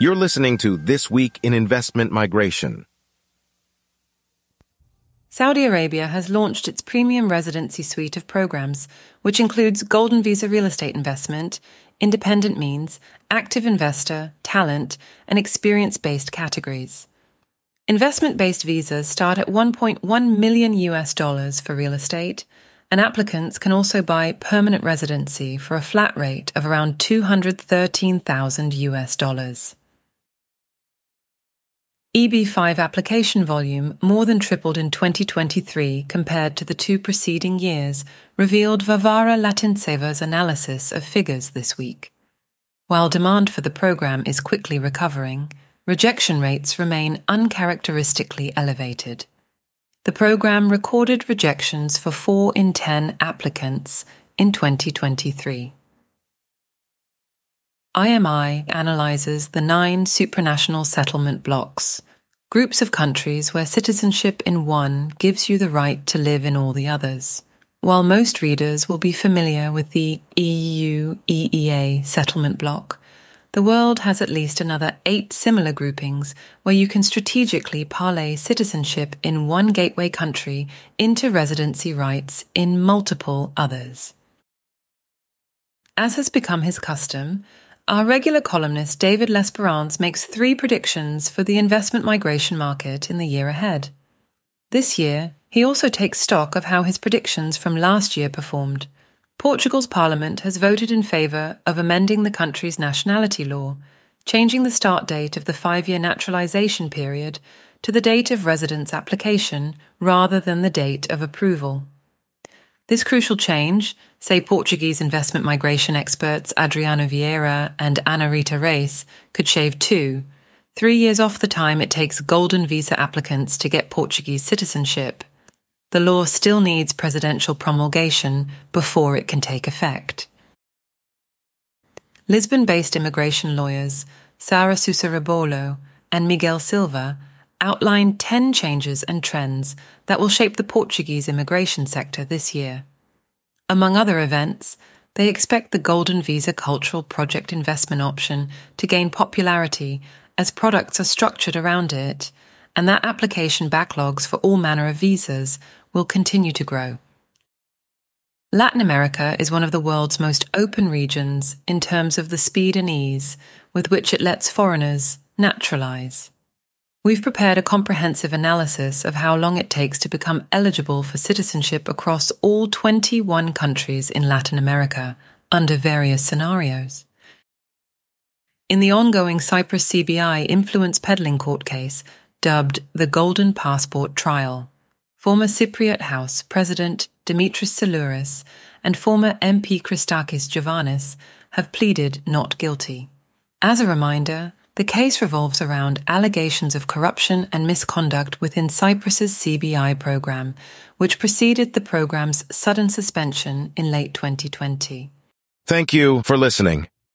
You're listening to This Week in Investment Migration. Saudi Arabia has launched its premium residency suite of programs, which includes Golden Visa Real Estate Investment, Independent Means, Active Investor, Talent, and Experience-Based categories. Investment-based visas start at $1.1 million for real estate, and applicants can also buy permanent residency for a flat rate of around $213,000. EB-5 application volume more than tripled in 2023 compared to the two preceding years, revealed Varvara Latinceva's analysis of figures this week. While demand for the program is quickly recovering, rejection rates remain uncharacteristically elevated. The program recorded rejections for 4 in 10 applicants in 2023. IMI analyzes the 9 supranational settlement blocks, groups of countries where citizenship in one gives you the right to live in all the others. While most readers will be familiar with the EU-EEA settlement block, the world has at least another 8 similar groupings where you can strategically parlay citizenship in one gateway country into residency rights in multiple others. As has become his custom, our regular columnist David Lesperance makes 3 predictions for the investment migration market in the year ahead. This year, he also takes stock of how his predictions from last year performed. Portugal's parliament has voted in favour of amending the country's nationality law, changing the start date of the 5-year naturalisation period to the date of residence application rather than the date of approval. This crucial change, say Portuguese investment migration experts Adriano Vieira and Ana Rita Reis, could shave 2-3 years off the time it takes golden visa applicants to get Portuguese citizenship. The law still needs presidential promulgation before it can take effect. Lisbon-based immigration lawyers Sara Sousa Rebelo and Miguel Silva outlined 10 changes and trends that will shape the Portuguese immigration sector this year. Among other events, they expect the Golden Visa Cultural Project investment option to gain popularity as products are structured around it, and that application backlogs for all manner of visas will continue to grow. Latin America is one of the world's most open regions in terms of the speed and ease with which it lets foreigners naturalize. We've prepared a comprehensive analysis of how long it takes to become eligible for citizenship across all 21 countries in Latin America, under various scenarios. In the ongoing Cyprus CBI influence peddling court case, dubbed the Golden Passport Trial, former Cypriot House President Dimitris Siluris and former MP Christakis Giovannis have pleaded not guilty. As a reminder, the case revolves around allegations of corruption and misconduct within Cyprus's CBI program, which preceded the program's sudden suspension in late 2020. Thank you for listening.